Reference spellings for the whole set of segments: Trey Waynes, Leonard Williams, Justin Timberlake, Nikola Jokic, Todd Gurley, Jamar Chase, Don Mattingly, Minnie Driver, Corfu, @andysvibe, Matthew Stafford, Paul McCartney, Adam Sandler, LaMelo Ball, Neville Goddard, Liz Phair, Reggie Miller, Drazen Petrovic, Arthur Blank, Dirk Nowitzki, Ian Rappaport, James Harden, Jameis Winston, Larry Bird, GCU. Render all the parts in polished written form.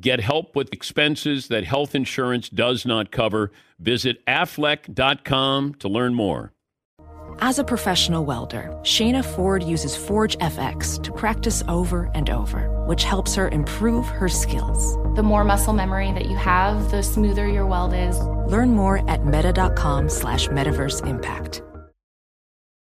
Get help with expenses that health insurance does not cover. Visit AFLAC.com to learn more. As a professional welder, Shayna Ford uses Forge FX to practice over and over, which helps her improve her skills. The more muscle memory that you have, the smoother your weld is. Learn more at meta.com/metaverseimpact.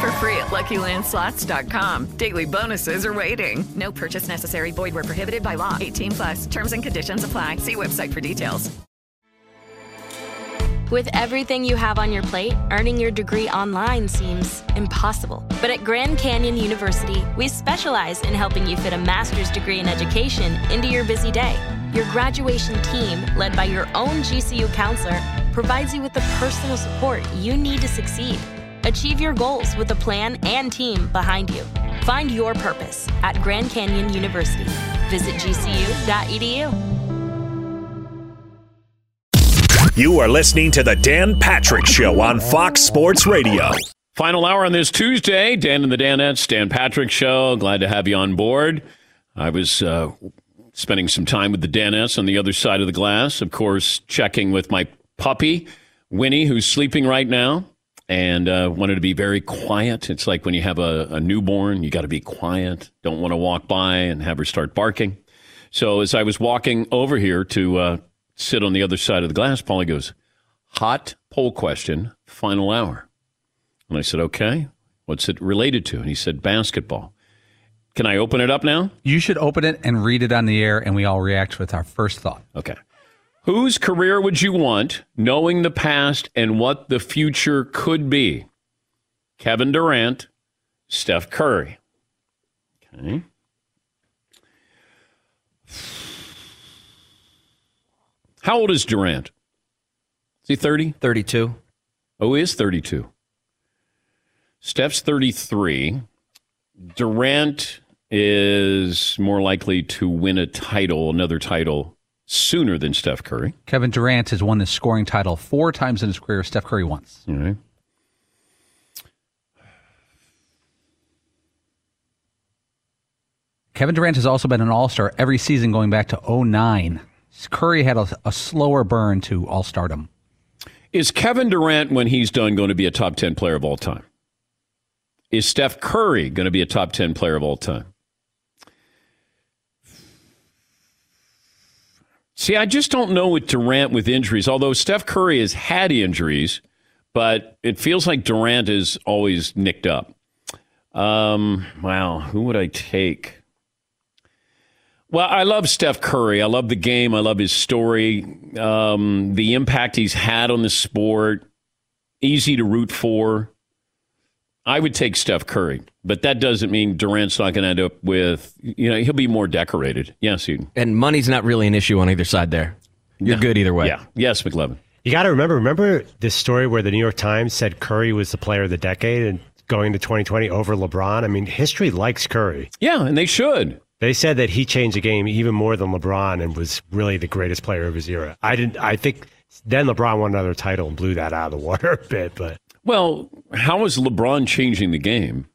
for free at LuckyLandSlots.com. Daily bonuses are waiting. No purchase necessary. Void where prohibited by law. 18 plus. Terms and conditions apply. See website for details. With everything you have on your plate, earning your degree online seems impossible. But at Grand Canyon University, we specialize in helping you fit a master's degree in education into your busy day. Your graduation team, led by your own GCU counselor, provides you with the personal support you need to succeed. Achieve your goals with a plan and team behind you. Find your purpose at Grand Canyon University. Visit gcu.edu. You are listening to the Dan Patrick Show on Fox Sports Radio. Final hour on this Tuesday. Dan and the Danettes, Dan Patrick Show. Glad to have you on board. I was... spending some time with the Danettes on the other side of the glass. Of course, checking with my puppy, Winnie, who's sleeping right now, and wanted to be very quiet. It's like when you have a newborn, you got to be quiet. Don't want to walk by and have her start barking. So as I was walking over here to sit on the other side of the glass, Paulie goes, hot poll question, final hour. And I said, okay, what's it related to? And he said, basketball. Can I open it up now? You should open it and read it on the air, and we all react with our first thought. Okay. Whose career would you want, knowing the past and what the future could be? Kevin Durant, Steph Curry. Okay. How old is Durant? Is he 30? 32. Oh, he is 32. Steph's 33. Durant is more likely to win a title, another title, sooner than Steph Curry. Kevin Durant has won the scoring title 4 times in his career, Steph Curry once. All right. Kevin Durant has also been an all-star every season going back to 09. Curry had a slower burn to all-stardom. Is Kevin Durant, when he's done, going to be a top 10 player of all time? Is Steph Curry going to be a top 10 player of all time? See, I just don't know with Durant with injuries, although Steph Curry has had injuries, but it feels like Durant is always nicked up. Wow, who would I take? Well, I love Steph Curry. I love the game. I love his story, the impact he's had on the sport, easy to root for. I would take Steph Curry, but that doesn't mean Durant's not going to end up with, you know, he'll be more decorated. Yes, Eden. And money's not really an issue on either side there. You're good either way. Yeah. Yes, McLevin. You got to remember this story where the New York Times said Curry was the player of the decade and going to 2020 over LeBron. I mean, history likes Curry. Yeah, and they should. They said that he changed the game even more than LeBron and was really the greatest player of his era. I think then LeBron won another title and blew that out of the water a bit, but. Well, how is LeBron changing the game?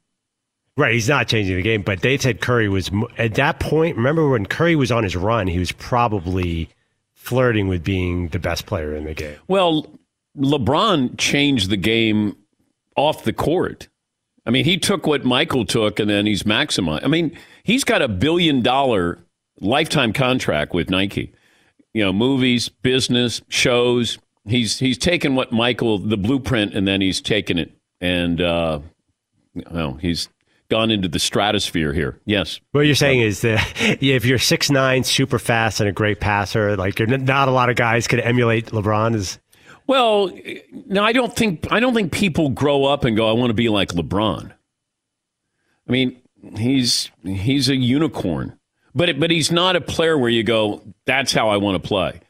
Right, he's not changing the game, but they said Curry was, at that point, remember when Curry was on his run, he was probably flirting with being the best player in the game. Well, LeBron changed the game off the court. I mean, he took what Michael took, and then he's maximized. I mean, he's got $1 billion lifetime contract with Nike. You know, movies, business, shows. He's taken what Michael, the blueprint, and then he's taken it and he's gone into the stratosphere here. Yes. What you're saying is that if you're 6'9", super fast, and a great passer, like you're not a lot of guys could emulate LeBron. Is well, no, I don't think people grow up and go, I want to be like LeBron. I mean, he's a unicorn, but he's not a player where you go, that's how I want to play.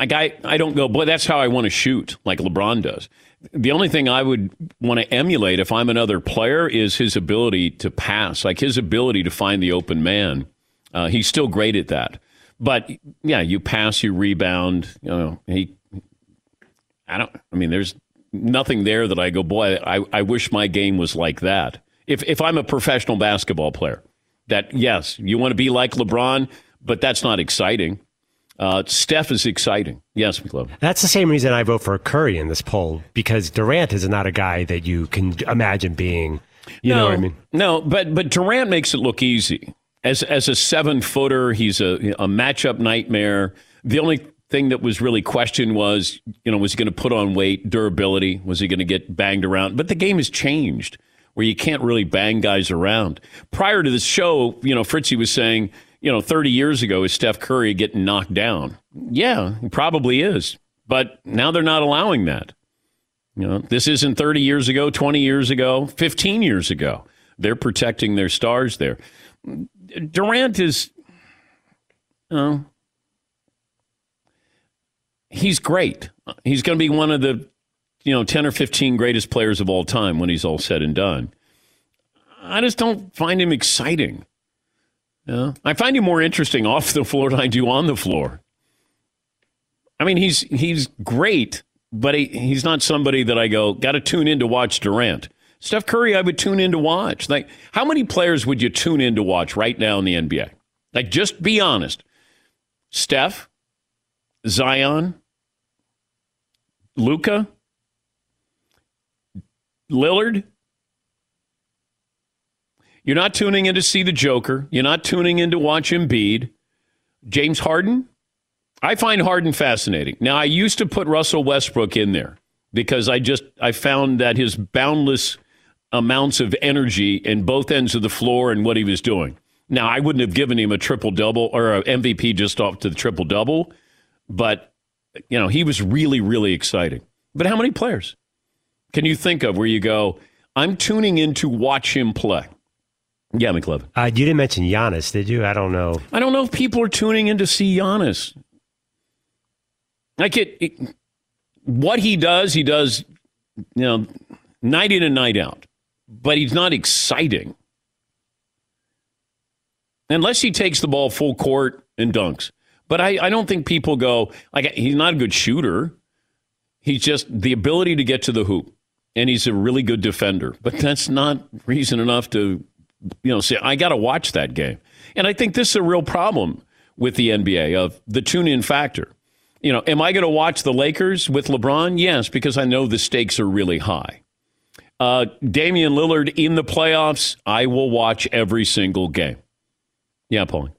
Like I don't go, boy, that's how I want to shoot, like LeBron does. The only thing I would want to emulate if I'm another player is his ability to pass, like his ability to find the open man. He's still great at that. But yeah, you pass, you rebound. You know, there's nothing there that I go, boy, I wish my game was like that. If I'm a professional basketball player, that yes, you want to be like LeBron, but that's not exciting. Steph is exciting. Yes, McLovin. That's the same reason I vote for Curry in this poll, because Durant is not a guy that you can imagine being. You know what I mean? No, but Durant makes it look easy. As a 7-footer, he's a matchup nightmare. The only thing that was really questioned was, was he going to put on weight, durability? Was he going to get banged around? But the game has changed where you can't really bang guys around. Prior to this show, Fritzy was saying, 30 years ago, is Steph Curry getting knocked down? Yeah, he probably is. But now they're not allowing that. This isn't 30 years ago, 20 years ago, 15 years ago. They're protecting their stars there. Durant is, he's great. He's going to be one of the, 10 or 15 greatest players of all time when he's all said and done. I just don't find him exciting. Yeah. I find him more interesting off the floor than I do on the floor. I mean, he's great, but he's not somebody that I go, got to tune in to watch Durant. Steph Curry, I would tune in to watch. Like, how many players would you tune in to watch right now in the NBA? Like, just be honest. Steph, Zion, Luka, Lillard. You're not tuning in to see the Joker. You're not tuning in to watch Embiid. James Harden. I find Harden fascinating. Now, I used to put Russell Westbrook in there because I found that his boundless amounts of energy in both ends of the floor and what he was doing. Now, I wouldn't have given him a triple-double or an MVP just off to the triple-double, but, he was really, really exciting. But how many players can you think of where you go, I'm tuning in to watch him play? Yeah, McLovin. You didn't mention Giannis, did you? I don't know. I don't know if people are tuning in to see Giannis. Like what he does, night in and night out. But he's not exciting. Unless he takes the ball full court and dunks. But I don't think people go, like, he's not a good shooter. He's just the ability to get to the hoop. And he's a really good defender. But that's not reason enough to... say, I got to watch that game. And I think this is a real problem with the NBA of the tune-in factor. Am I going to watch the Lakers with LeBron? Yes, because I know the stakes are really high. Damian Lillard in the playoffs, I will watch every single game. Yeah, Paulie.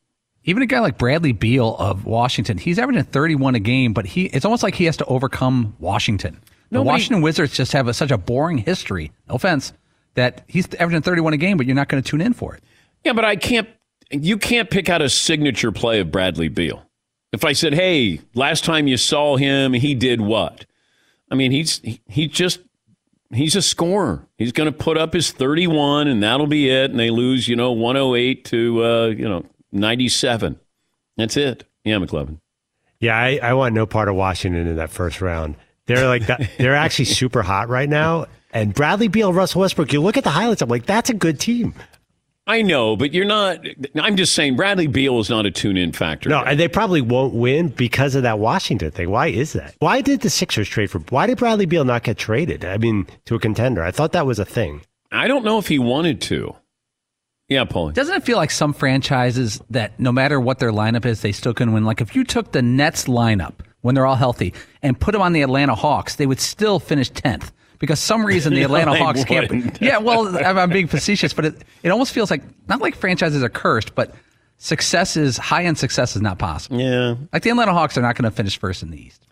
Even a guy like Bradley Beal of Washington, he's averaging 31 a game, but it's almost like he has to overcome Washington. The Washington Wizards just have such a boring history. No offense. That he's averaging 31 a game, but you're not going to tune in for it. Yeah, but you can't pick out a signature play of Bradley Beal. If I said, hey, last time you saw him, he did what? I mean, he's a scorer. He's going to put up his 31, and that'll be it. And they lose, 108 to, 97. That's it. Yeah, McLovin. Yeah, I want no part of Washington in that first round. They're like that. They're actually super hot right now. And Bradley Beal, Russell Westbrook, you look at the highlights, I'm like, that's a good team. I know, but you're not, I'm just saying Bradley Beal is not a tune-in factor. No, and they probably won't win because of that Washington thing. Why is that? Why did the Sixers why did Bradley Beal not get traded? I mean, to a contender. I thought that was a thing. I don't know if he wanted to. Yeah, Paulie. Doesn't it feel like some franchises that no matter what their lineup is, they still can win? Like if you took the Nets lineup when they're all healthy and put them on the Atlanta Hawks, they would still finish 10th. Because some reason the Atlanta Hawks can't. Yeah, well, I'm being facetious, but it almost feels like, not like franchises are cursed, but high-end success is not possible. Yeah. Like the Atlanta Hawks are not going to finish first in the East.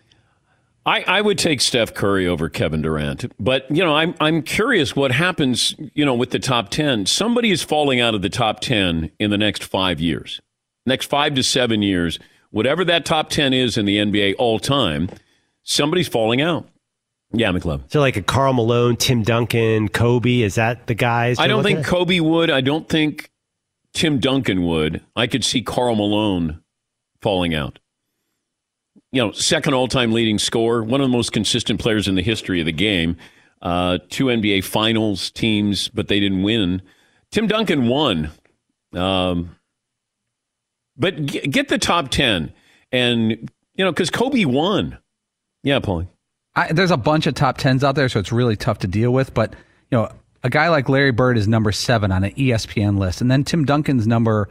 I would take Steph Curry over Kevin Durant, but you know, I'm curious what happens, you know, with the top 10. Somebody is falling out of the top 10 in the next 5 years. Next 5 to 7 years, whatever that top 10 is in the NBA all time, somebody's falling out. Yeah, McLove. So like a Karl Malone, Tim Duncan, Kobe, is that the guys? I don't think Kobe would. I don't think Tim Duncan would. I could see Karl Malone falling out. You know, second all-time leading scorer, one of the most consistent players in the history of the game. Two NBA Finals teams, but they didn't win. Tim Duncan won. But get the top 10. And, you know, because Kobe won. Yeah, Paulie. There's a bunch of top 10s out there, so it's really tough to deal with. But, you know, a guy like Larry Bird is number 7 on an ESPN list. And then Tim Duncan's number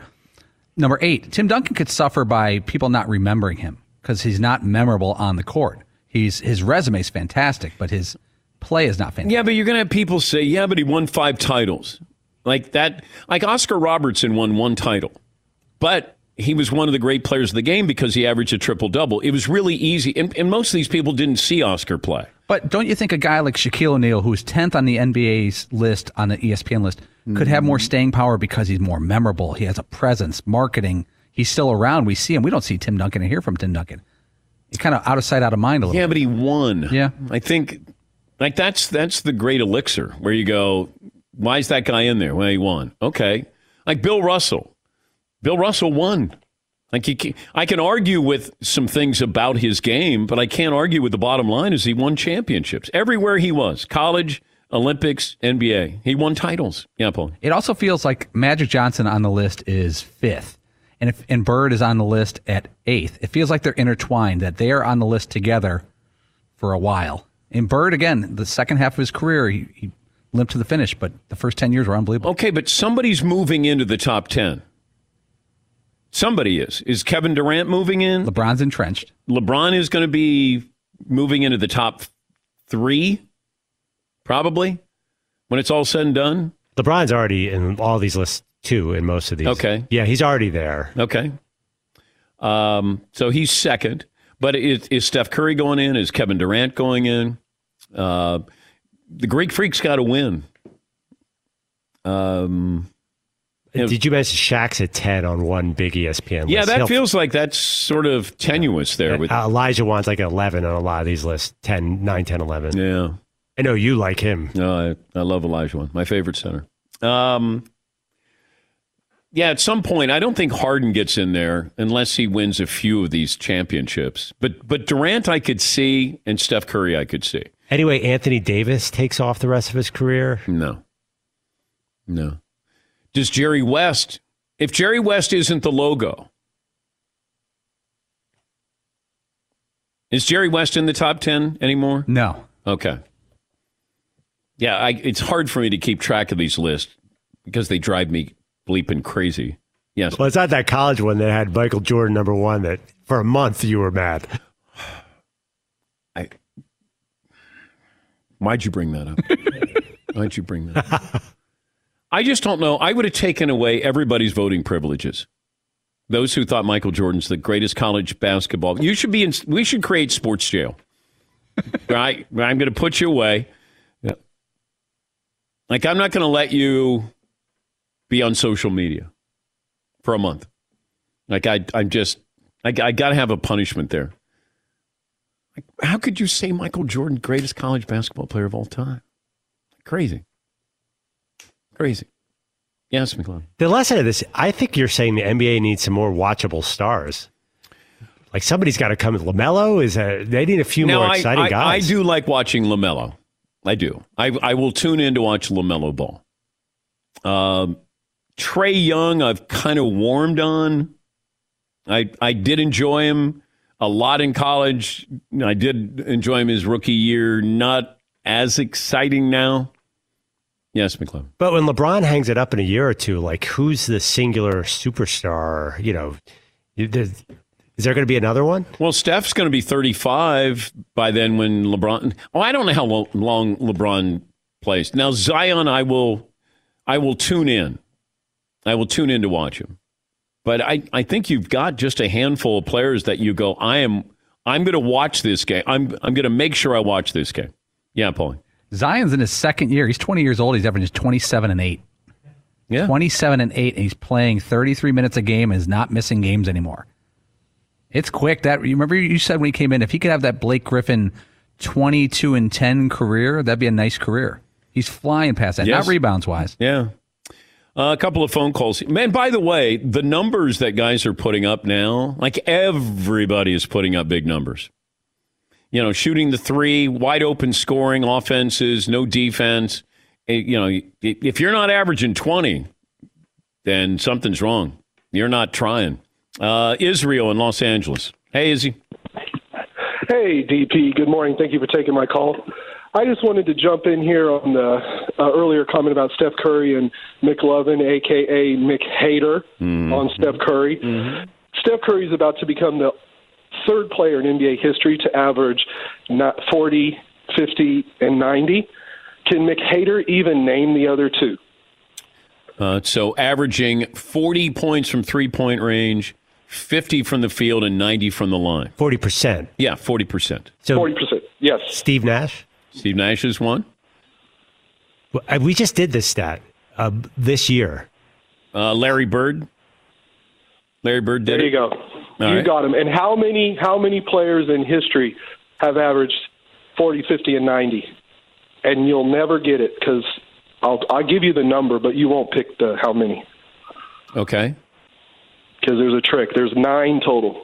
8. Tim Duncan could suffer by people not remembering him, because he's not memorable on the court. His resume's fantastic, but his play is not fantastic. Yeah, but you're going to have people say, yeah, but he won 5 titles. Like that, like Oscar Robertson won 1 title, but he was one of the great players of the game because he averaged a triple-double. It was really easy, and most of these people didn't see Oscar play. But don't you think a guy like Shaquille O'Neal, who's 10th on the NBA's list, on the ESPN list, could have more staying power because he's more memorable? He has a presence, marketing. He's still around. We see him. We don't see Tim Duncan and hear from Tim Duncan. He's kind of out of sight, out of mind a little bit. Yeah, but he won. Yeah. I think like that's the great elixir where you go, why is that guy in there? Well, he won. Okay. Like Bill Russell. Bill Russell won. Like I can argue with some things about his game, but I can't argue with the bottom line is he won championships. Everywhere he was, college, Olympics, NBA. He won titles. Yeah, Paul. It also feels like Magic Johnson on the list is 5th. And Bird is on the list at 8th. It feels like they're intertwined, that they are on the list together for a while. And Bird, again, the second half of his career, he limped to the finish, but the first 10 years were unbelievable. Okay, but somebody's moving into the top 10. Somebody is. Is Kevin Durant moving in? LeBron's entrenched. LeBron is going to be moving into the top 3, probably, when it's all said and done. LeBron's already in all these lists. 2 in most of these. Okay. Yeah, he's already there. Okay. So he's 2nd. But is Steph Curry going in? Is Kevin Durant going in? The Greek Freak's got to win. Did you mention Shaq's at 10 on one big ESPN list? Yeah, that feels like that's sort of tenuous there. Elijah Wan's like 11 on a lot of these lists. 10, 9, 10, 11. Yeah. I know you like him. No, I love Elijah Wan. My favorite center. Yeah, at some point, I don't think Harden gets in there unless he wins a few of these championships. But Durant, I could see, and Steph Curry, I could see. Anyway, Anthony Davis takes off the rest of his career? No. Does Jerry West, if Jerry West isn't the logo, is Jerry West in the top 10 anymore? No. Okay. Yeah, it's hard for me to keep track of these lists because they drive me bleeping crazy. Yes. Well, it's not that college one that had Michael Jordan number 1 that for a month you were mad. Why'd you bring that up? I just don't know. I would have taken away everybody's voting privileges. Those who thought Michael Jordan's the greatest college basketball. You should be in. We should create sports jail. Right? I'm going to put you away. Yeah. Like, I'm not going to let you be on social media for a month. Like, I got to have a punishment there. Like, how could you say Michael Jordan, greatest college basketball player of all time? Crazy. Yes, McLeod. The lesson of this, I think you're saying the NBA needs some more watchable stars. Like, somebody's got to come. LaMelo they need a few more exciting guys. I do like watching LaMelo. I do. I will tune in to watch LaMelo Ball. Trey Young, I've kind of warmed on. I did enjoy him a lot in college. I did enjoy him his rookie year. Not as exciting now. Yes, McLeod. But when LeBron hangs it up in a year or two, like, who's the singular superstar? You know, is there going to be another one? Well, Steph's going to be 35 by then when LeBron. Oh, I don't know how long LeBron plays. Now, Zion, I will tune in. I will tune in to watch him. But I think you've got just a handful of players that you go, I am I'm going to watch this game. I'm going to make sure I watch this game. Yeah, Paulie. Zion's in his second year. He's 20 years old. He's averaging 27 and 8. Yeah, 27 and 8, and he's playing 33 minutes a game and is not missing games anymore. It's quick. That you remember you said when he came in, if he could have that Blake Griffin 22 and 10 career, that'd be a nice career. He's flying past that, yes. Not rebounds wise. Yeah. A couple of phone calls. Man, by the way, the numbers that guys are putting up now, like everybody is putting up big numbers. You know, shooting the three, wide open scoring offenses, no defense. You know, if you're not averaging 20, then something's wrong. You're not trying. Israel in Los Angeles. Hey, Izzy. Hey, DP. Good morning. Thank you for taking my call. I just wanted to jump in here on the earlier comment about Steph Curry and McLovin, a.k.a. McHater, on Steph Curry. Mm-hmm. Steph Curry is about to become the third player in NBA history to average 40, 50, and 90. Can McHater even name the other two? So averaging 40 points from three-point range, 50 from the field, and 90 from the line. 40%. Yeah, 40%. So 40%, yes. Steve Nash? Steve Nash is one. We just did this stat this year. Larry Bird. Larry Bird did it. There you go. You got him. And how many players in history have averaged 40, 50, and 90? And you'll never get it because I'll give you the number, but you won't pick the how many. Okay. Because there's a trick. There's 9 total.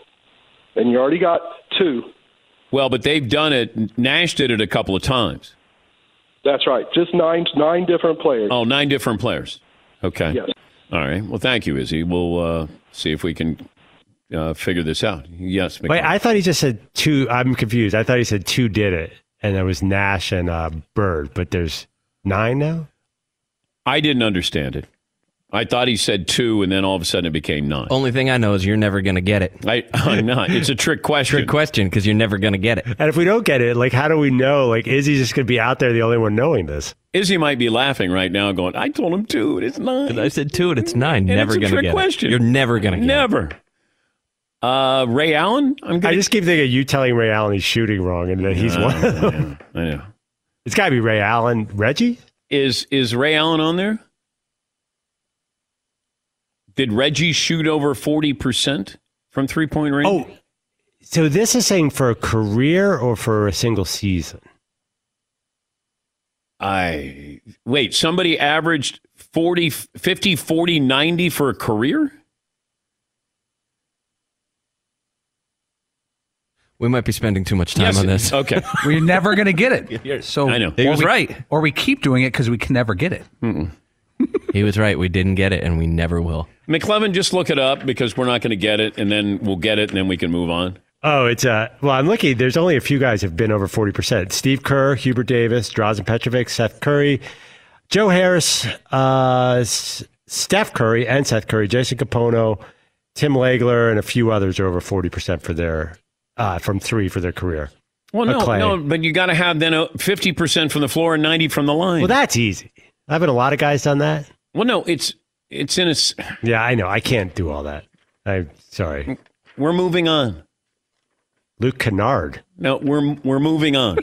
And you already got 2. Well, but they've done it. Nash did it a couple of times. That's right. Just nine different players. Oh, 9 different players. Okay. Yes. All right. Well, thank you, Izzy. We'll see if we can figure this out. Yes. Wait, I thought he just said 2. I'm confused. I thought he said 2 did it, and there was Nash and Bird, but there's 9 now? I didn't understand it. I thought he said 2, and then all of a sudden it became 9. Only thing I know is you're never going to get it. I'm not. It's a trick question. Trick question, because you're never going to get it. And if we don't get it, like, how do we know? Like, Izzy's just going to be out there the only one knowing this. Izzy might be laughing right now going, I told him 2, and it's 9. And I said 2, and it's 9. Never going to get it. It's a trick question. You're never going to get it. Never. Ray Allen? I just keep thinking of you telling Ray Allen he's shooting wrong, and that he's one of them. I know. It's got to be Ray Allen. Reggie? Is Ray Allen on there? Did Reggie shoot over 40% from three-point range? Oh, so this is saying for a career or for a single season? Wait, somebody averaged 40, 50, 40, 90 for a career? We might be spending too much time on this. Okay. We're never going to get it. So I know. He was right. Or we keep doing it because we can never get it. Mm-mm. He was right. We didn't get it, and we never will. McLevin, just look it up because we're not going to get it, and then we'll get it, and then we can move on. Oh, it's well, I'm looking. There's only a few guys have been over 40%. Steve Kerr, Hubert Davis, Drazen Petrovic, Seth Curry, Joe Harris, Steph Curry, and Seth Curry, Jason Capono, Tim Legler, and a few others are over 40% for their from three for their career. Well, no, but you got to have then 50% from the floor and 90 from the line. Well, that's easy. Haven't a lot of guys done that? Well, no, it's in a... Yeah, I know. I can't do all that. I'm sorry. We're moving on. Luke Kennard. No, we're moving on.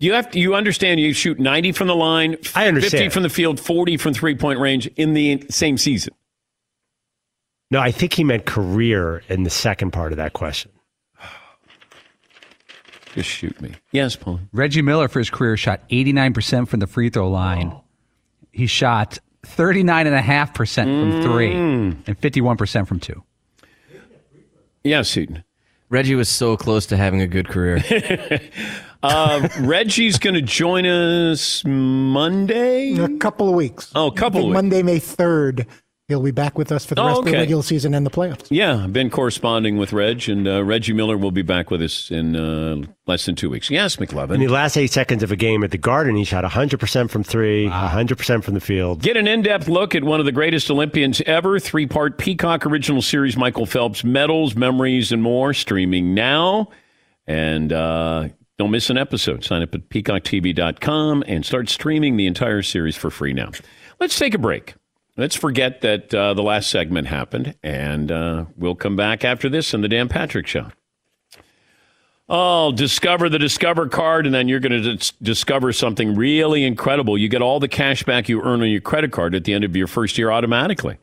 You understand you shoot 90 from the line, 50 from the field, 40 from three-point range in the same season. No, I think he meant career in the second part of that question. Just shoot me. Yes, Paul. Reggie Miller for his career shot 89% from the free throw line. Oh. He shot 39.5% from 3 and 51% from 2. Yes, Seton. Reggie was so close to having a good career. Reggie's going to join us Monday? In a couple of weeks. Oh, a couple of weeks. Monday, May 3rd. He'll be back with us for the rest of the regular season and the playoffs. Yeah, I've been corresponding with Reg, and Reggie Miller will be back with us in less than 2 weeks. Yes, McLovin. In the last 8 seconds of a game at the Garden, he shot 100% from 3, 100% from the field. Get an in-depth look at one of the greatest Olympians ever. 3-part Peacock original series, Michael Phelps, medals, memories, and more. Streaming now. And don't miss an episode. Sign up at peacocktv.com and start streaming the entire series for free now. Let's take a break. Let's forget that the last segment happened, and we'll come back after this on the Dan Patrick Show. Oh, discover the Discover card, and then you're going to discover something really incredible. You get all the cash back you earn on your credit card at the end of your first year automatically.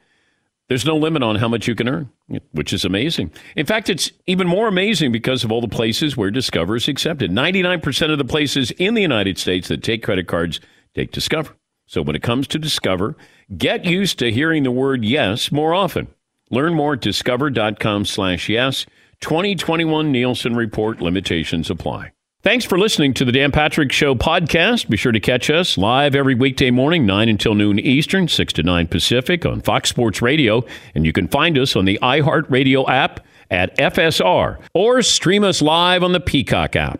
There's no limit on how much you can earn, which is amazing. In fact, it's even more amazing because of all the places where Discover is accepted. 99% of the places in the United States that take credit cards take Discover. So when it comes to Discover, get used to hearing the word yes more often. Learn more at discover.com/yes. 2021 Nielsen Report, limitations apply. Thanks for listening to the Dan Patrick Show podcast. Be sure to catch us live every weekday morning, 9 until noon Eastern, 6 to 9 Pacific on Fox Sports Radio. And you can find us on the iHeartRadio app at FSR or stream us live on the Peacock app.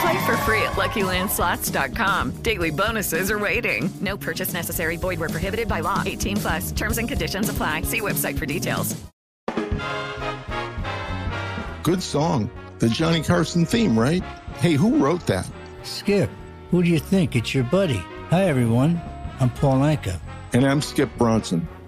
Play for free at LuckyLandSlots.com. Daily bonuses are waiting. No purchase necessary. Void where prohibited by law. 18 plus. Terms and conditions apply. See website for details. Good song. The Johnny Carson theme, right? Hey, who wrote that? Skip. Who do you think? It's your buddy. Hi, everyone. I'm Paul Anka. And I'm Skip Bronson.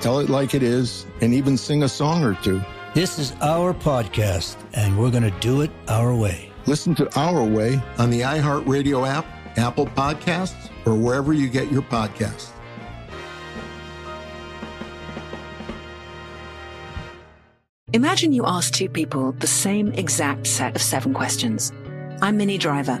tell it like it is, and even sing a song or two. This is our podcast, and we're going to do it our way. Listen to Our Way on the iHeartRadio app, Apple Podcasts, or wherever you get your podcasts. Imagine you ask two people the same exact set of 7 questions. I'm Minnie Driver,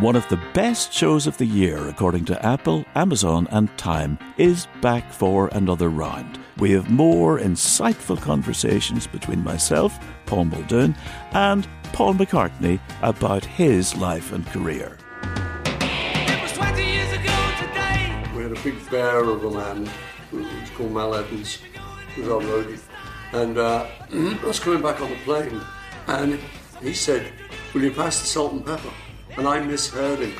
One of the best shows of the year, according to Apple, Amazon and Time, is back for another round. We have more insightful conversations between myself, Paul Muldoon, and Paul McCartney about his life and career. A big bear of a man, it's called Mal Evans, who was on roadie, and I was coming back on the plane, and he said, "Will you pass the salt and pepper?" And I misheard him.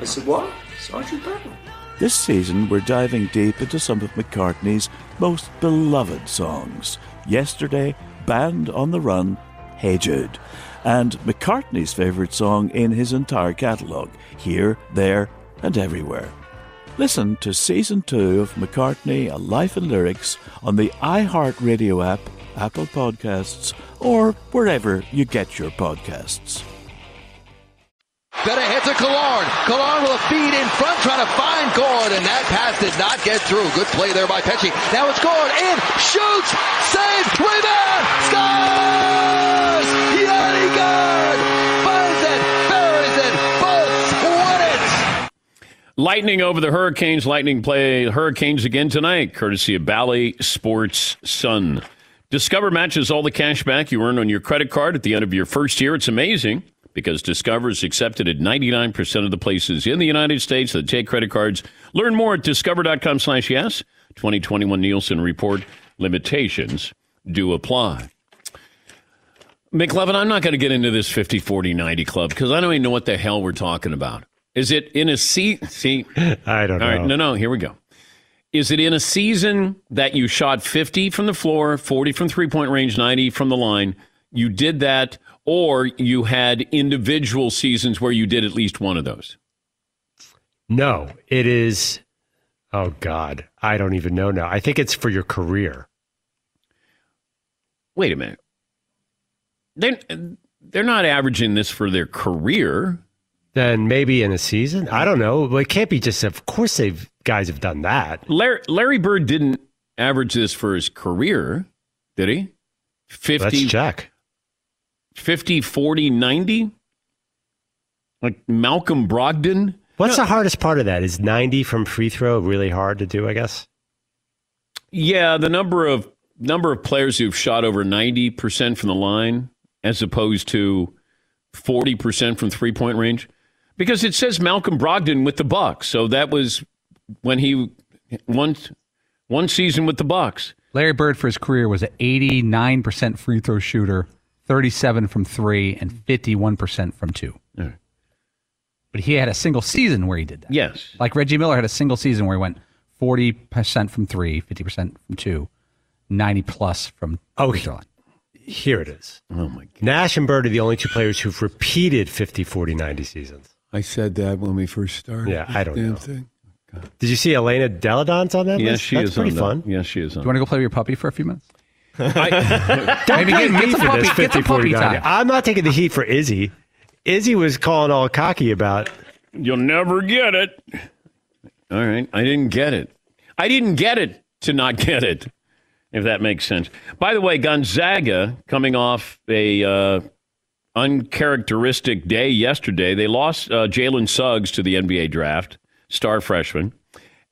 I said, "What? Sergeant Pepper?" This season, we're diving deep into some of McCartney's most beloved songs. Yesterday, Band on the Run, Hey Jude, and McCartney's favourite song in his entire catalogue, Here, There, and Everywhere. Listen to Season 2 of McCartney, A Life in Lyrics on the iHeartRadio app, Apple Podcasts, or wherever you get your podcasts. Better head to Killorn. Killorn with a feed in front, trying to find Gord, and that pass did not get through. Good play there by Pesci. Now it's Gord, in, shoots, saves, rebound, scores! Yanni Gord finds it, buries it, bolts, won it! Lightning over the Hurricanes. Lightning play Hurricanes again tonight, courtesy of Bally Sports Sun. Discover matches all the cash back you earn on your credit card at the end of your first year. It's amazing because Discover is accepted at 99% of the places in the United States that take credit cards. Learn more at discover.com/yes. 2021 Nielsen Report. Limitations do apply. McLevin, I'm not going to get into this 50-40-90 club because I don't even know what the hell we're talking about. Is it in a seat? See, I don't know. All right, no, here we go. Is it in a season that you shot 50 from the floor, 40 from three-point range, 90 from the line? You did that, or you had individual seasons where you did at least one of those? No, it is. Oh, God, I don't even know now. I think it's for your career. Wait a minute. They're not averaging this for their career. Then maybe in a season? I don't know. It can't be just, of course, guys have done that. Larry Bird didn't average this for his career, did he? 50, let's check. 50, 40, 90? Like Malcolm Brogdon? What's the hardest part of that? Is 90 from free throw really hard to do, I guess? Yeah, the number of players who've shot over 90% from the line as opposed to 40% from three-point range. Because it says Malcolm Brogdon with the Bucks, so that was when he one season with the Bucks. Larry Bird for his career was an 89% free throw shooter, 37% from three, and 51% from two. All right. But he had a single season where he did that. Yes. Like Reggie Miller had a single season where he went 40% from three, 50% from two, 90+ from free throw line. Here it is. Oh, my God. Nash and Bird are the only two players who've repeated 50, 40, 90 seasons. I said that when we first started. Yeah, I don't know. Thing. God. Did you see Elena Delle Donne's on that list? Yes, she is on that. That's pretty fun. Yes, she is on. Do you want to go play with your puppy for a few minutes? Maybe get the puppy time. I'm not taking the heat for Izzy. Izzy was calling all cocky about, you'll never get it. All right. I didn't get it. I didn't get it to not get it, if that makes sense. By the way, Gonzaga, coming off a uncharacteristic day yesterday, they lost Jalen Suggs to the NBA draft, star freshman,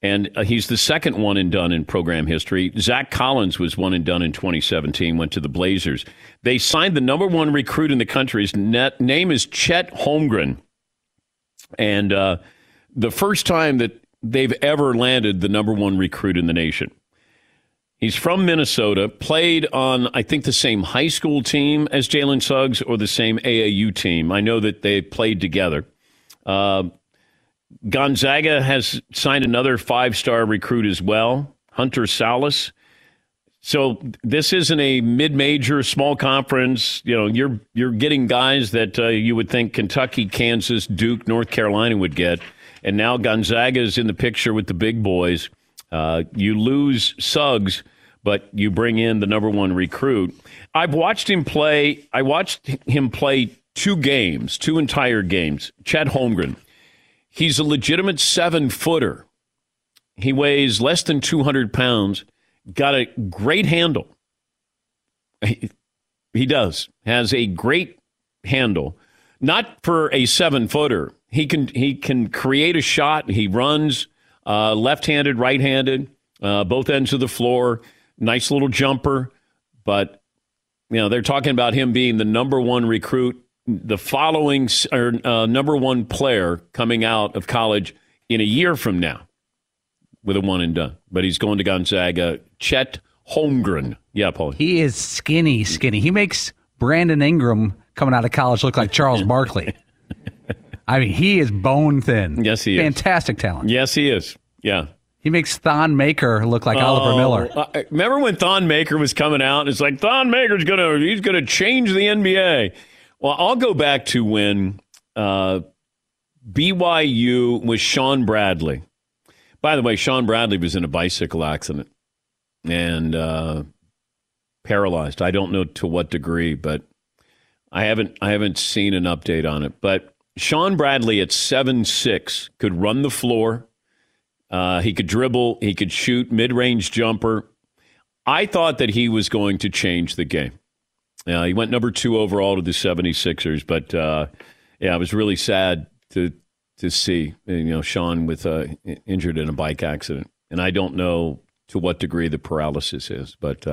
and he's the second one and done in program history. Zach Collins was one and done in 2017, went to the Blazers. They signed the number one recruit in the country. His name is Chet Holmgren, and the first time that they've ever landed the number one recruit in the nation. He's from Minnesota, played on, I think, the same high school team as Jalen Suggs or the same AAU team. I know that they played together. Gonzaga has signed another five-star recruit as well, Hunter Salas. So this isn't a mid-major, small conference. You know, you're getting guys that you would think Kentucky, Kansas, Duke, North Carolina would get. And now Gonzaga is in the picture with the big boys. You lose Suggs, but you bring in the number one recruit. I watched him play two entire games. Chet Holmgren. He's a legitimate 7-footer. He weighs less than 200 pounds. Got a great handle. He does. Has a great handle. Not for a 7-footer. He can create a shot. He runs left-handed, right-handed, both ends of the floor. Nice little jumper. But, you know, they're talking about him being the number one recruit, the following number one player coming out of college in a year from now with a one and done. But he's going to Gonzaga. Chet Holmgren. Yeah, Paul. He is skinny. He makes Brandon Ingram coming out of college look like Charles Barkley. I mean, he is bone thin. Yes, he is. Fantastic talent. Yes, he is. Yeah. He makes Thon Maker look like Oliver Miller. Remember when Thon Maker was coming out? And it's like, Thon Maker's going to change the NBA. Well, I'll go back to when BYU was Sean Bradley. By the way, Sean Bradley was in a bicycle accident and paralyzed. I don't know to what degree, but I haven't seen an update on it. But Sean Bradley at 7'6" could run the floor. He could dribble. He could shoot, mid-range jumper. I thought that he was going to change the game. He went number 2 overall to the 76ers, but it was really sad to see, you know, Sean with injured in a bike accident, and I don't know to what degree the paralysis is, but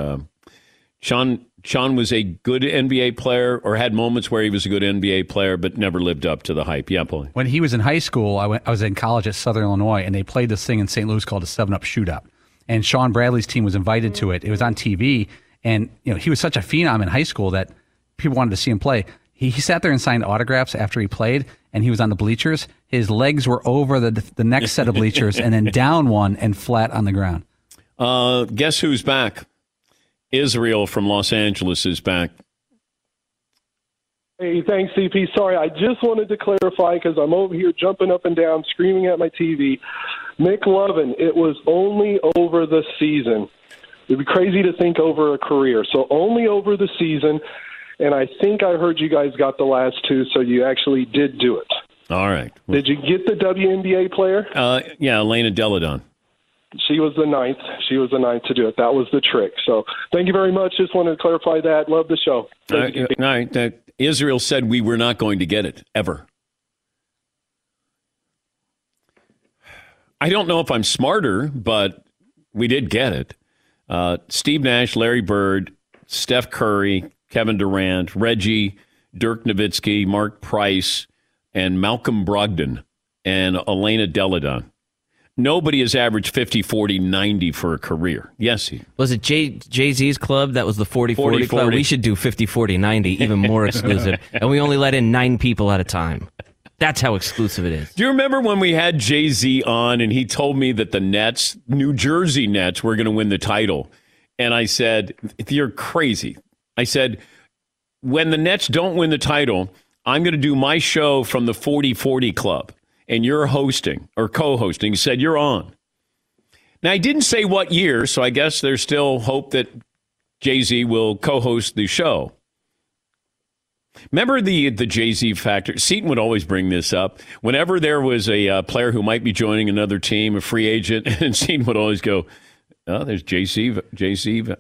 Sean Sean was a good NBA player, or had moments where he was a good NBA player, but never lived up to the hype. Yeah, Paulie. When he was in high school, I was in college at Southern Illinois, and they played this thing in St. Louis called a 7-Up Shootout. And Sean Bradley's team was invited to it. It was on TV, and you know he was such a phenom in high school that people wanted to see him play. He sat there and signed autographs after he played, and he was on the bleachers. His legs were over the next set of bleachers, and then down one and flat on the ground. Guess who's back? Israel from Los Angeles is back. Hey, thanks, CP. Sorry, I just wanted to clarify because I'm over here jumping up and down, screaming at my TV. McLovin, it was only over the season. It'd be crazy to think over a career. So only over the season, and I think I heard you guys got the last two, so you actually did do it. All right. Did you get the WNBA player? Yeah, Elena Delle Donne. She was the ninth. She was the ninth to do it. That was the trick. So thank you very much. Just wanted to clarify that. Love the show. All right. Israel said we were not going to get it, ever. I don't know if I'm smarter, but we did get it. Steve Nash, Larry Bird, Steph Curry, Kevin Durant, Reggie, Dirk Nowitzki, Mark Price, and Malcolm Brogdon, and Elena Delle Donne. Nobody has averaged 50, 40, 90 for a career. Yes. Was it Jay-Z's club? That was the 40-40 club. We should do 50, 40, 90, even more exclusive. And we only let in 9 people at a time. That's how exclusive it is. Do you remember when we had Jay-Z on and he told me that the Nets, New Jersey Nets, were going to win the title? And I said, you're crazy. I said, when the Nets don't win the title, I'm going to do my show from the 40-40 club. And you're hosting or co-hosting. He said, you're on. Now, I didn't say what year, so I guess there's still hope that Jay-Z will co-host the show. Remember the Jay-Z factor? Seton would always bring this up. Whenever there was a player who might be joining another team, a free agent, and Seton would always go, oh, there's Jay-Z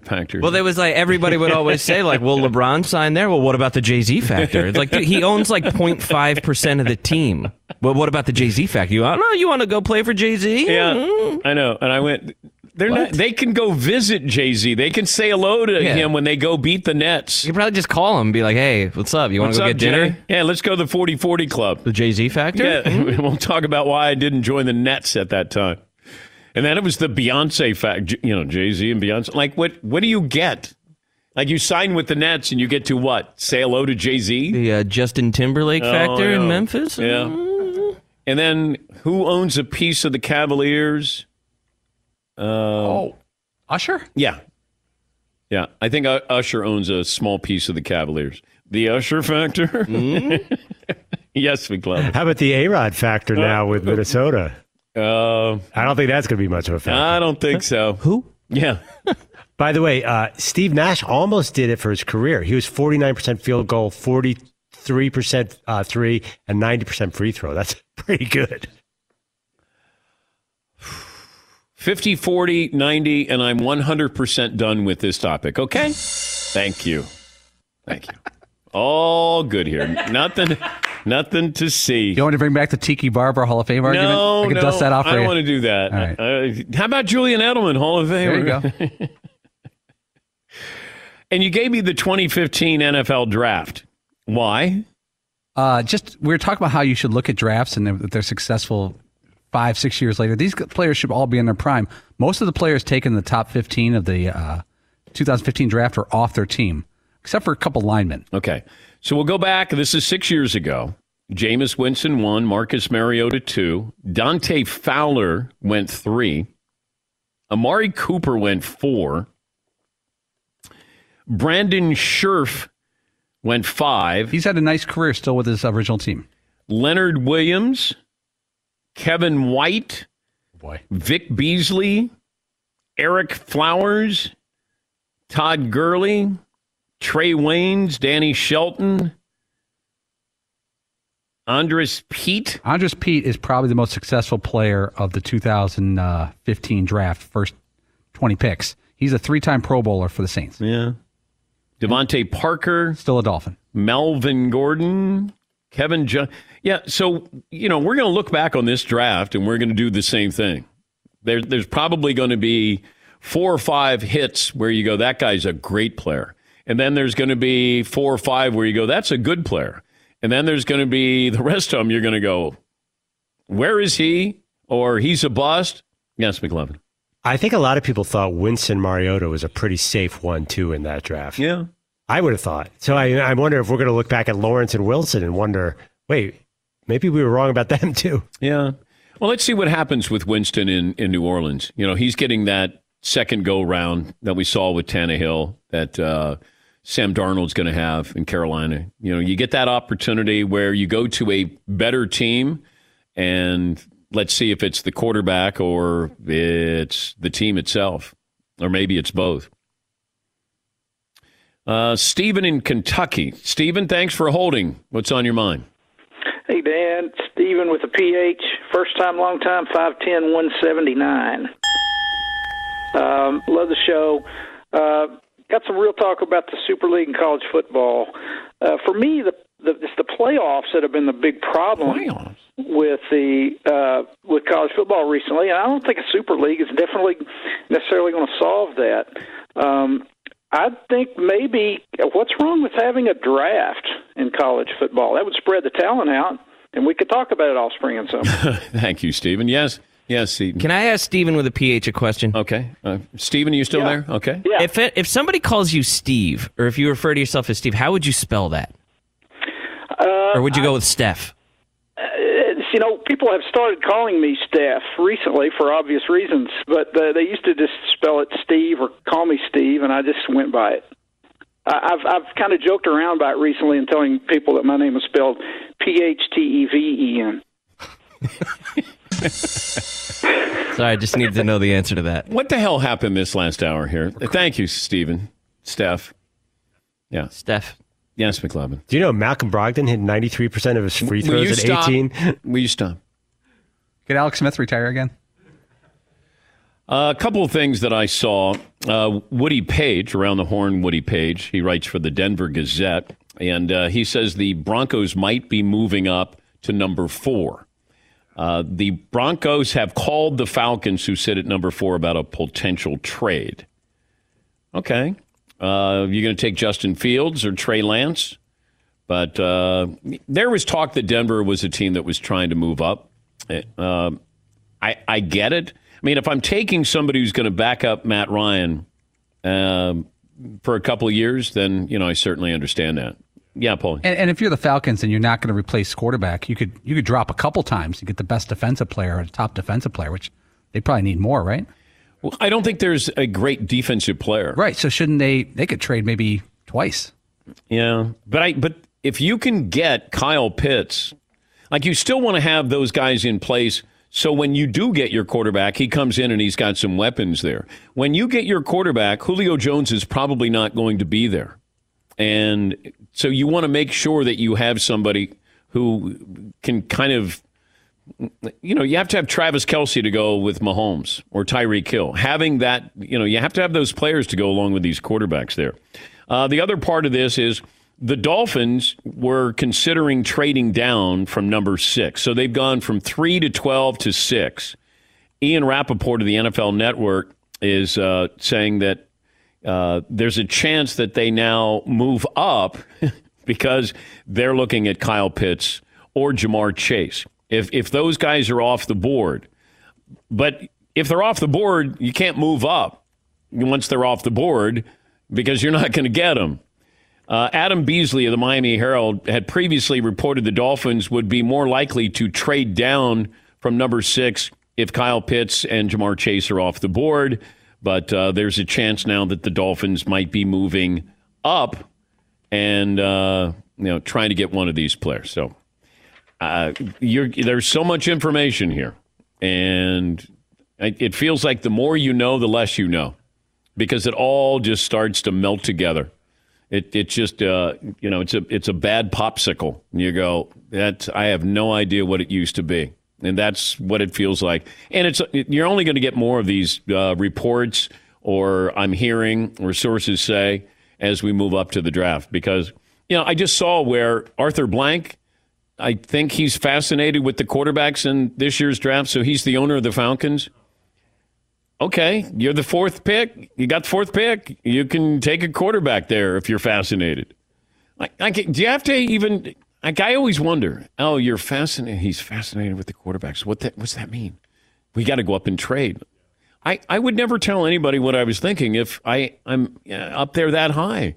factor. Well, there was like everybody would always say, like, will LeBron sign there? Well, what about the Jay-Z factor? It's like, dude, he owns like 0.5% of the team. But what about the Jay-Z factor? You, no, you want to go play for Jay-Z? Yeah, mm-hmm. I know. And I went, they can go visit Jay-Z. They can say hello to him when they go beat the Nets. You probably just call him and be like, hey, what's up? You want to go get dinner? Jay? Yeah, let's go to the 40-40 club. The Jay-Z factor? Yeah, mm-hmm. We'll talk about why I didn't join the Nets at that time. And then it was the Beyonce fact, you know, Jay-Z and Beyonce. Like, what do you get? Like, you sign with the Nets and you get to what? Say hello to Jay-Z? The Justin Timberlake factor in Memphis? Yeah. Mm-hmm. And then who owns a piece of the Cavaliers? Usher? Yeah. Yeah, I think Usher owns a small piece of the Cavaliers. The Usher factor? Mm-hmm. Yes, McLovin. How about the A-Rod factor now with Minnesota? I don't think that's going to be much of a factor. I don't think so. Who? Yeah. By the way, Steve Nash almost did it for his career. He was 49% field goal, 43% three, and 90% free throw. That's pretty good. 50, 40, 90, and I'm 100% done with this topic. Okay? Thank you. All good here. Nothing to see. You want to bring back the Tiki Barber Hall of Fame argument? No, I can dust that off for you. I don't want to do that. Right. How about Julian Edelman, Hall of Famer? There you go. And you gave me the 2015 NFL draft. Why? We were talking about how you should look at drafts and if they're successful 5-6 years later. These players should all be in their prime. Most of the players taken in the top 15 of the 2015 draft are off their team, except for a couple linemen. Okay. So we'll go back. This is 6 years ago. Jameis Winston 1, Marcus Mariota 2, Dante Fowler went 3, Amari Cooper went 4, Brandon Scherf went 5. He's had a nice career still with his original team. Leonard Williams, Kevin White, Vic Beasley, Eric Flowers, Todd Gurley, Trey Waynes, Danny Shelton, Andres Pete. Andres Pete is probably the most successful player of the 2015 draft, first 20 picks. He's a 3-time Pro Bowler for the Saints. Yeah. Devontae Parker. Still a Dolphin. Melvin Gordon. Kevin Johnson. Yeah, so, you know, we're going to look back on this draft and we're going to do the same thing. There's probably going to be 4 or 5 hits where you go, that guy's a great player. And then there's going to be 4 or 5 where you go, that's a good player. And then there's going to be the rest of them, you're going to go, where is he? Or he's a bust. Yes, McLevin. I think a lot of people thought Winston Mariota was a pretty safe one, too, in that draft. Yeah. I would have thought. So I wonder if we're going to look back at Lawrence and Wilson and wonder, wait, maybe we were wrong about them, too. Yeah. Well, let's see what happens with Winston in New Orleans. You know, he's getting that second go-round that we saw with Tannehill that Sam Darnold's going to have in Carolina. You know, you get that opportunity where you go to a better team, and let's see if it's the quarterback or it's the team itself, or maybe it's both. Stephen in Kentucky. Stephen, thanks for holding. What's on your mind? Hey, Dan. Stephen with a PH. First time, long time, 5'10", 179. Love the show. Got some real talk about the Super League and college football. For me, it's the playoffs that have been the big problem with college football recently, and I don't think a Super League is definitely necessarily going to solve that. I think maybe what's wrong with having a draft in college football? That would spread the talent out, and we could talk about it all spring and summer. Thank you, Stephen. Yes, Stephen. Can I ask Stephen with a PH a question? Okay. Stephen, are you still there? Okay. Yeah. If somebody calls you Steve, or if you refer to yourself as Steve, how would you spell that? Or would you go with Steph? You know, people have started calling me Steph recently for obvious reasons, but they used to just spell it Steve or call me Steve, and I just went by it. I've kind of joked around about it recently and telling people that my name is spelled Phteven. Sorry, I just needed to know the answer to that. What the hell happened this last hour here? Thank you, Stephen. Steph. Yeah. Steph. Yes, McLevin. Do you know Malcolm Brogdon hit 93% of his free throws at 18? Will you stop? Could Alex Smith retire again? A couple of things that I saw. Woody Page, Around the Horn Woody Page, he writes for the Denver Gazette, and he says the Broncos might be moving up to number 4. The Broncos have called the Falcons, who sit at number 4, about a potential trade. Okay. You're going to take Justin Fields or Trey Lance. But there was talk that Denver was a team that was trying to move up. I get it. I mean, if I'm taking somebody who's going to back up Matt Ryan for a couple of years, then, you know, I certainly understand that. Yeah, Paul. And if you're the Falcons and you're not going to replace quarterback, you could drop a couple times to get the best defensive player or the top defensive player, which they probably need more, right? Well, I don't think there's a great defensive player. Right, so shouldn't they could trade maybe twice. Yeah, but if you can get Kyle Pitts, like you still want to have those guys in place so when you do get your quarterback, he comes in and he's got some weapons there. When you get your quarterback, Julio Jones is probably not going to be there. And so you want to make sure that you have somebody who can kind of... You know, you have to have Travis Kelce to go with Mahomes or Tyreek Hill. Having that, you know, you have to have those players to go along with these quarterbacks there. The other part of this is the Dolphins were considering trading down from number 6. So they've gone from 3 to 12 to 6. Ian Rappaport of the NFL Network is saying that there's a chance that they now move up because they're looking at Kyle Pitts or Jamar Chase. If those guys are off the board. But if they're off the board, you can't move up once they're off the board because you're not going to get them. Adam Beasley of the Miami Herald had previously reported the Dolphins would be more likely to trade down from number 6 if Kyle Pitts and Jamar Chase are off the board. But there's a chance now that the Dolphins might be moving up and trying to get one of these players. So. There's so much information here, and it feels like the more you know, the less you know, because it all just starts to melt together. It's just it's a bad popsicle. And you go, I have no idea what it used to be, and that's what it feels like. And you're only going to get more of these reports, or I'm hearing, or sources say, as we move up to the draft, because I just saw where Arthur Blank. I think he's fascinated with the quarterbacks in this year's draft, so he's the owner of the Falcons. Okay, you're the fourth pick. You got the fourth pick. You can take a quarterback there if you're fascinated. Do you have to even... Like, I always wonder, oh, you're fascinated. He's fascinated with the quarterbacks. What's that mean? We got to go up and trade. I would never tell anybody what I was thinking if I'm up there that high.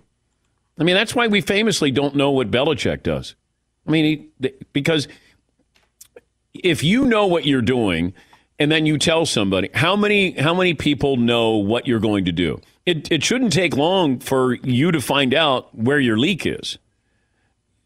I mean, that's why we famously don't know what Belichick does. I mean, because if you know what you're doing and then you tell somebody, how many people know what you're going to do? It shouldn't take long for you to find out where your leak is.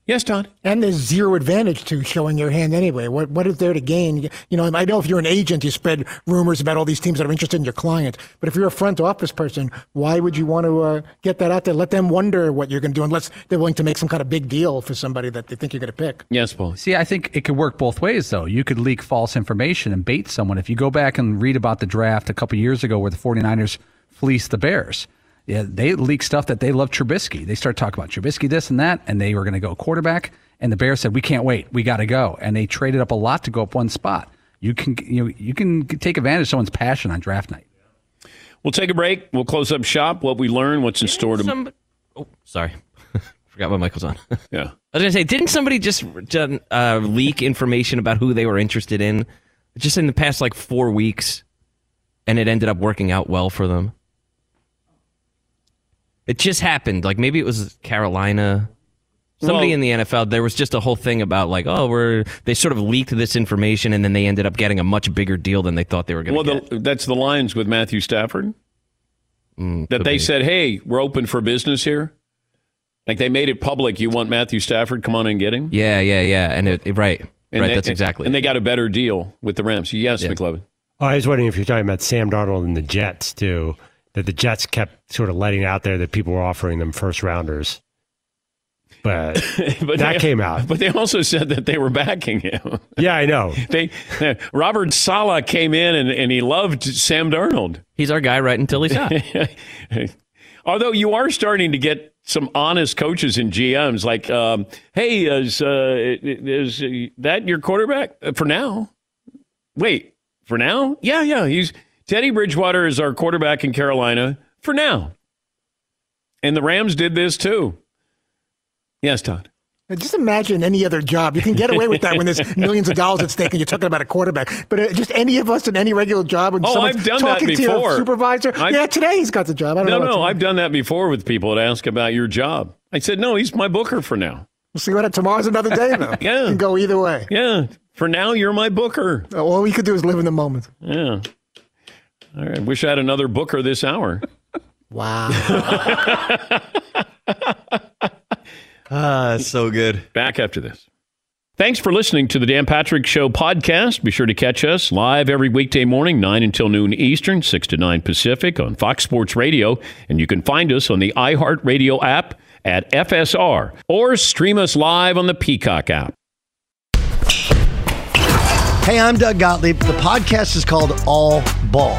Yes, Todd. And there's zero advantage to showing your hand anyway. What is there to gain? You know, I know if you're an agent, you spread rumors about all these teams that are interested in your client. But if you're a front office person, why would you want to get that out there? Let them wonder what you're going to do unless they're willing to make some kind of big deal for somebody that they think you're going to pick. Yes, Paul. See, I think it could work both ways, though. You could leak false information and bait someone. If you go back and read about the draft a couple years ago where the 49ers fleeced the Bears, yeah, they leak stuff that they love Trubisky. They start talking about Trubisky, this and that, and they were going to go quarterback. And the Bears said, "We can't wait. We got to go." And they traded up a lot to go up one spot. You can take advantage of someone's passion on draft night. We'll take a break. We'll close up shop. What we learn, what's in store tomorrow. Oh, sorry, forgot what Michael's on. Yeah, I was going to say, didn't somebody just leak information about who they were interested in, just in the past like 4 weeks, and it ended up working out well for them? It just happened. Like, maybe it was Carolina. Somebody in the NFL, there was just a whole thing about, like, oh, they sort of leaked this information, and then they ended up getting a much bigger deal than they thought they were going to get. Well, that's the Lions with Matthew Stafford? That they said, hey, we're open for business here? Like, they made it public. You want Matthew Stafford? Come on and get him? Yeah. And right. And right, that's exactly it. And they got a better deal with the Rams. Yes, yeah. McLevin. Oh, I was wondering if you're talking about Sam Darnold and the Jets, too. That the Jets kept sort of letting out there that people were offering them first-rounders. But that came out. But they also said that they were backing him. Yeah, I know. Robert Saleh came in and he loved Sam Darnold. He's our guy right until he's not. Although you are starting to get some honest coaches and GMs like, hey, is that your quarterback? For now? Wait, for now? Yeah, he's... Teddy Bridgewater is our quarterback in Carolina for now. And the Rams did this too. Yes, Todd. Just imagine any other job. You can get away with that when there's millions of dollars at stake and you're talking about a quarterback. But just any of us in any regular job. When I've done that before. Supervisor. Yeah, today he's got the job. No, I've done that before with people that ask about your job. I said, no, he's my booker for now. We'll see what happens. Tomorrow's another day, though. Yeah. You can go either way. Yeah. For now, you're my booker. All we could do is live in the moment. Yeah. All right. Wish I had another booker this hour. Wow. So good. Back after this. Thanks for listening to the Dan Patrick Show podcast. Be sure to catch us live every weekday morning, 9 until noon Eastern, 6 to 9 Pacific on Fox Sports Radio. And you can find us on the iHeartRadio app at FSR or stream us live on the Peacock app. Hey, I'm Doug Gottlieb. The podcast is called All Ball.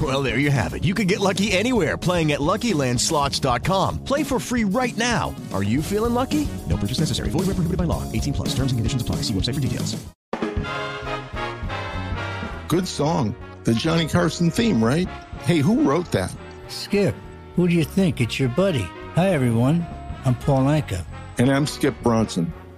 Well, there you have it. You can get lucky anywhere, playing at LuckyLandSlots.com. Play for free right now. Are you feeling lucky? No purchase necessary. Void where prohibited by law. 18 plus. Terms and conditions apply. See website for details. Good song. The Johnny Carson theme, right? Hey, who wrote that? Skip, who do you think? It's your buddy. Hi, everyone. I'm Paul Anka. And I'm Skip Bronson.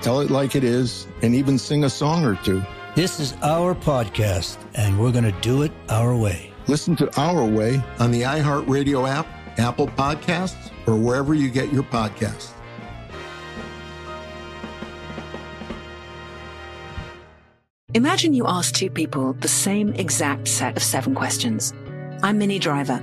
tell it like it is, and even sing a song or two. This is our podcast, and we're going to do it our way. Listen to Our Way on the iHeartRadio app, Apple Podcasts, or wherever you get your podcasts. Imagine you ask two people the same exact set of 7 questions. I'm Minnie Driver.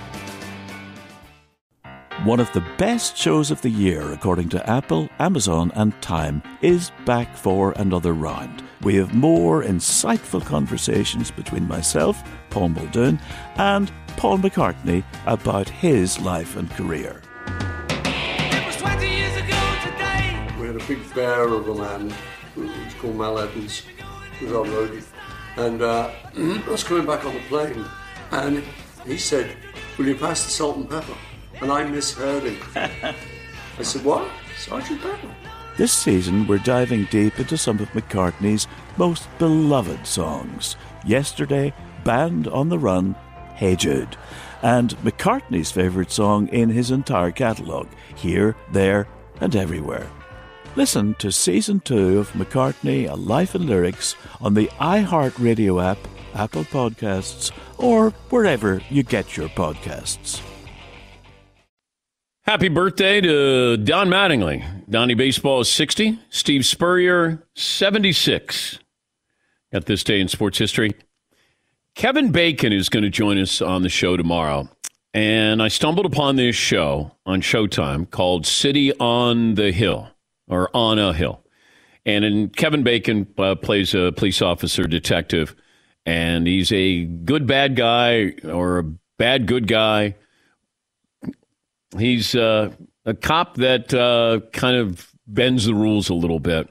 One of the best shows of the year, according to Apple, Amazon and Time, is back for another round. We have more insightful conversations between myself, Paul Muldoon, and Paul McCartney about his life and career. It was 20 years ago today. We had a big bear of a man, it was called Mal Evans, who was on road, and I was coming back on the plane, and he said, "Will you pass the salt and pepper?" And I misheard him. I said, "What? Sergeant Pepper?" This season, we're diving deep into some of McCartney's most beloved songs. Yesterday, Band on the Run, Hey Jude. And McCartney's favourite song in his entire catalogue, Here, There and Everywhere. Listen to Season 2 of McCartney, A Life in Lyrics on the iHeartRadio app, Apple Podcasts, or wherever you get your podcasts. Happy birthday to Don Mattingly. Donnie Baseball is 60. Steve Spurrier, 76. At this day in sports history. Kevin Bacon is going to join us on the show tomorrow. And I stumbled upon this show on Showtime called City on the Hill, or On a Hill. And Kevin Bacon plays a police officer, detective, and he's a good bad guy or a bad good guy. He's a cop that kind of bends the rules a little bit.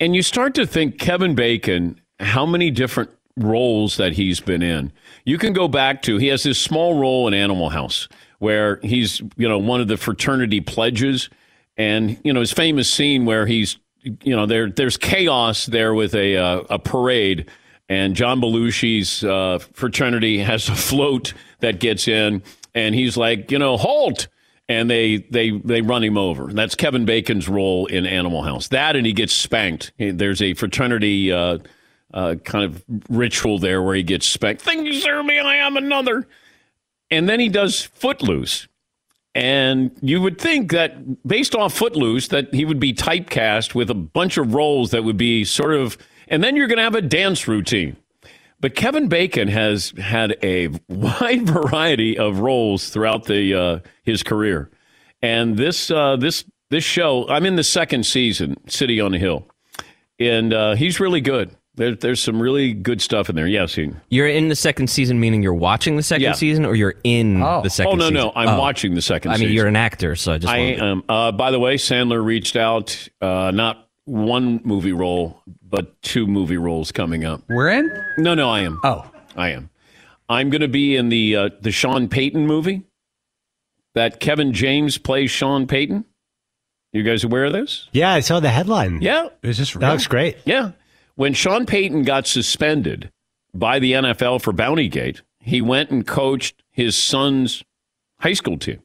And you start to think Kevin Bacon, how many different roles that he's been in. You can go back to, he has this small role in Animal House where he's, you know, one of the fraternity pledges. And, you know, his famous scene where he's, you know, there's chaos there with a parade. And John Belushi's fraternity has a float that gets in. And he's like, you know, halt. And they run him over. That's Kevin Bacon's role in Animal House. That, and he gets spanked. There's a fraternity kind of ritual there where he gets spanked. "Thank you, sir, me, I am another." And then he does Footloose. And you would think that based off Footloose that he would be typecast with a bunch of roles that would be sort of, and then you're going to have a dance routine. But Kevin Bacon has had a wide variety of roles throughout the his career, and this show, I'm in the second season, City on a Hill, and he's really good. There's some really good stuff in there. Yes, you're in the second season, meaning you're watching the second season, or you're in the second season? Oh, no, I'm watching the second season. I mean, you're an actor, so I just am. By the way, Sandler reached out, not one movie role, but 2 movie roles coming up. We're in? No, I am. Oh. I am. I'm going to be in the Sean Payton movie that Kevin James plays Sean Payton. You guys aware of this? Yeah, I saw the headline. Yeah. It was just real. That looks great. Yeah. When Sean Payton got suspended, by the NFL for Bountygate, he went and coached his son's high school team.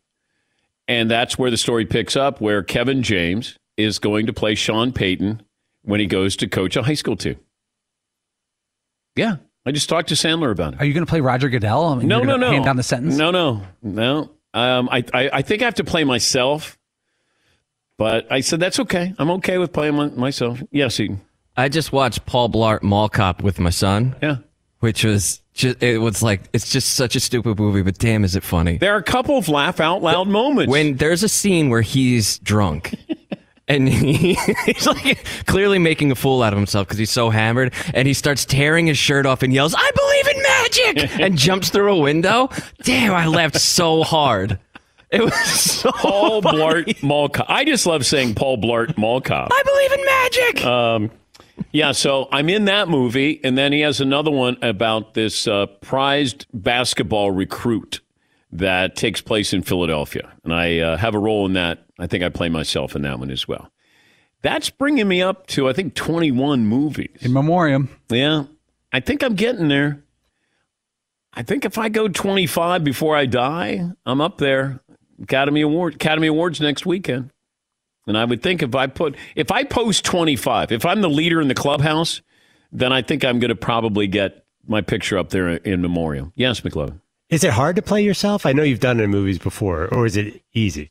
And that's where the story picks up, where Kevin James is going to play Sean Payton when he goes to coach a high school team. Yeah. I just talked to Sandler about it. Are you going to play Roger Goodell? I mean, no. Hand down the sentence? No. I think I have to play myself. But I said, that's okay. I'm okay with playing myself. Yes, Eaton. I just watched Paul Blart Mall Cop with my son. Yeah. Which was just, it was like, it's just such a stupid movie, but damn, is it funny. There are a couple of laugh out loud moments. When there's a scene where he's drunk. And he's like clearly making a fool out of himself because he's so hammered. And he starts tearing his shirt off and yells, "I believe in magic!" and jumps through a window. Damn, I laughed so hard. It was so Paul funny. Blart Mall Cop. I just love saying Paul Blart Mall Cop. I believe in magic! Yeah, so I'm in that movie. And then he has another one about this prized basketball recruit that takes place in Philadelphia. And I have a role in that. I think I play myself in that one as well. That's bringing me up to, I think, 21 movies. In memoriam. Yeah. I think I'm getting there. I think if I go 25 before I die, I'm up there. Academy Awards next weekend. And I would think if I post 25, if I'm the leader in the clubhouse, then I think I'm going to probably get my picture up there in memoriam. Yes, McLovin. Is it hard to play yourself? I know you've done it in movies before, or is it easy?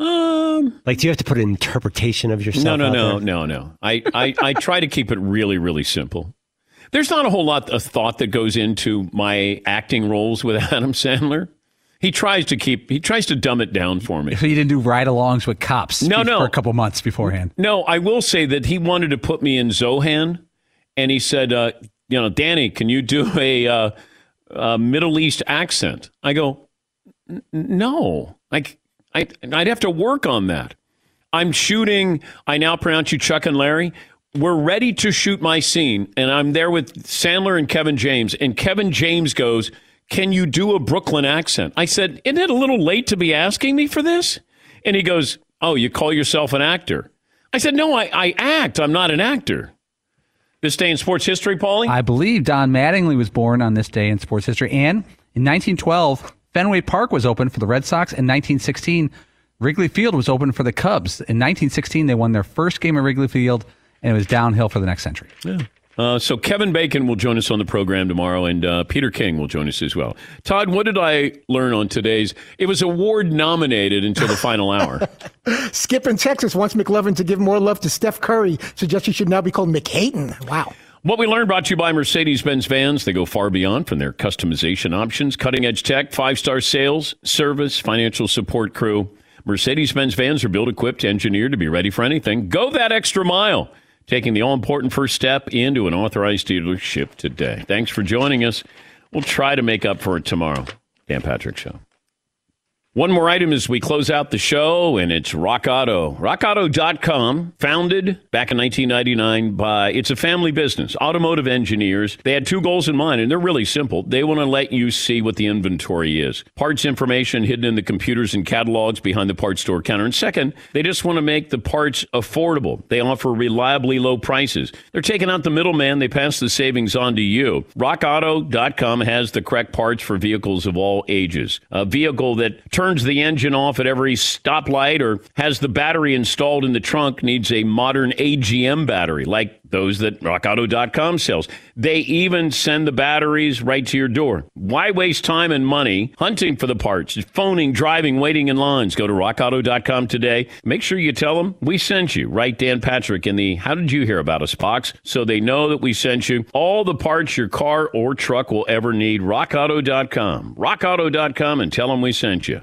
Like, do you have to put an interpretation of yourself? No. I try to keep it really, really simple. There's not a whole lot of thought that goes into my acting roles with Adam Sandler. He tries to dumb it down for me. So you didn't do ride-alongs with cops for a couple months beforehand? No, I will say that he wanted to put me in Zohan, and he said, Danny, can you do a Middle East accent? I go, no. Like, I'd have to work on that. I'm shooting, I now pronounce you Chuck and Larry. We're ready to shoot my scene, and I'm there with Sandler and Kevin James, and Kevin James goes, "Can you do a Brooklyn accent?" I said, "Isn't it a little late to be asking me for this?" And he goes, "Oh, you call yourself an actor?" I said, "No, I act. I'm not an actor." This day in sports history, Paulie? I believe Don Mattingly was born on this day in sports history. And in 1912, Fenway Park was open for the Red Sox. In 1916, Wrigley Field was open for the Cubs. In 1916, they won their first game at Wrigley Field, and it was downhill for the next century. Yeah. So Kevin Bacon will join us on the program tomorrow, and Peter King will join us as well. Todd, what did I learn on today's? It was award-nominated until the final hour. Skip in Texas wants McLovin to give more love to Steph Curry. Suggests he should now be called McHayton. Wow. What we learned brought to you by Mercedes-Benz Vans. They go far beyond from their customization options, cutting-edge tech, five-star sales, service, financial support crew. Mercedes-Benz Vans are built, equipped, engineered to be ready for anything. Go that extra mile. Taking the all-important first step into an authorized dealership today. Thanks for joining us. We'll try to make up for it tomorrow. Dan Patrick Show. One more item as we close out the show, and it's Rock Auto. RockAuto.com, founded back in 1999 by, it's a family business, automotive engineers. They had two goals in mind, and they're really simple. They want to let you see what the inventory is. Parts information hidden in the computers and catalogs behind the parts store counter. And second, they just want to make the parts affordable. They offer reliably low prices. They're taking out the middleman. They pass the savings on to you. RockAuto.com has the correct parts for vehicles of all ages. A vehicle that turns the engine off at every stoplight or has the battery installed in the trunk needs a modern AGM battery like those that RockAuto.com sells. They even send the batteries right to your door. Why waste time and money hunting for the parts, phoning, driving, waiting in lines? Go to RockAuto.com today. Make sure you tell them we sent you. Write Dan Patrick in the "How did you hear about us" box so they know that we sent you. All the parts your car or truck will ever need. RockAuto.com. RockAuto.com, and tell them we sent you.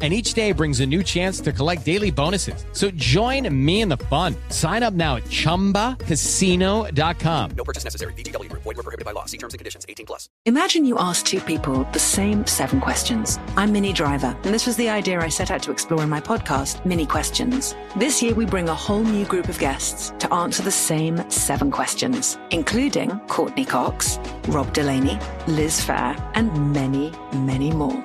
and each day brings a new chance to collect daily bonuses. So join me in the fun. Sign up now at ChumbaCasino.com. No purchase necessary. VGW Group. Void where prohibited by law. See terms and conditions. 18+. Imagine you ask two people the same 7 questions. I'm Minnie Driver, and this was the idea I set out to explore in my podcast, Mini Questions. This year, we bring a whole new group of guests to answer the same 7 questions, including Courtney Cox, Rob Delaney, Liz Phair, and many, many more.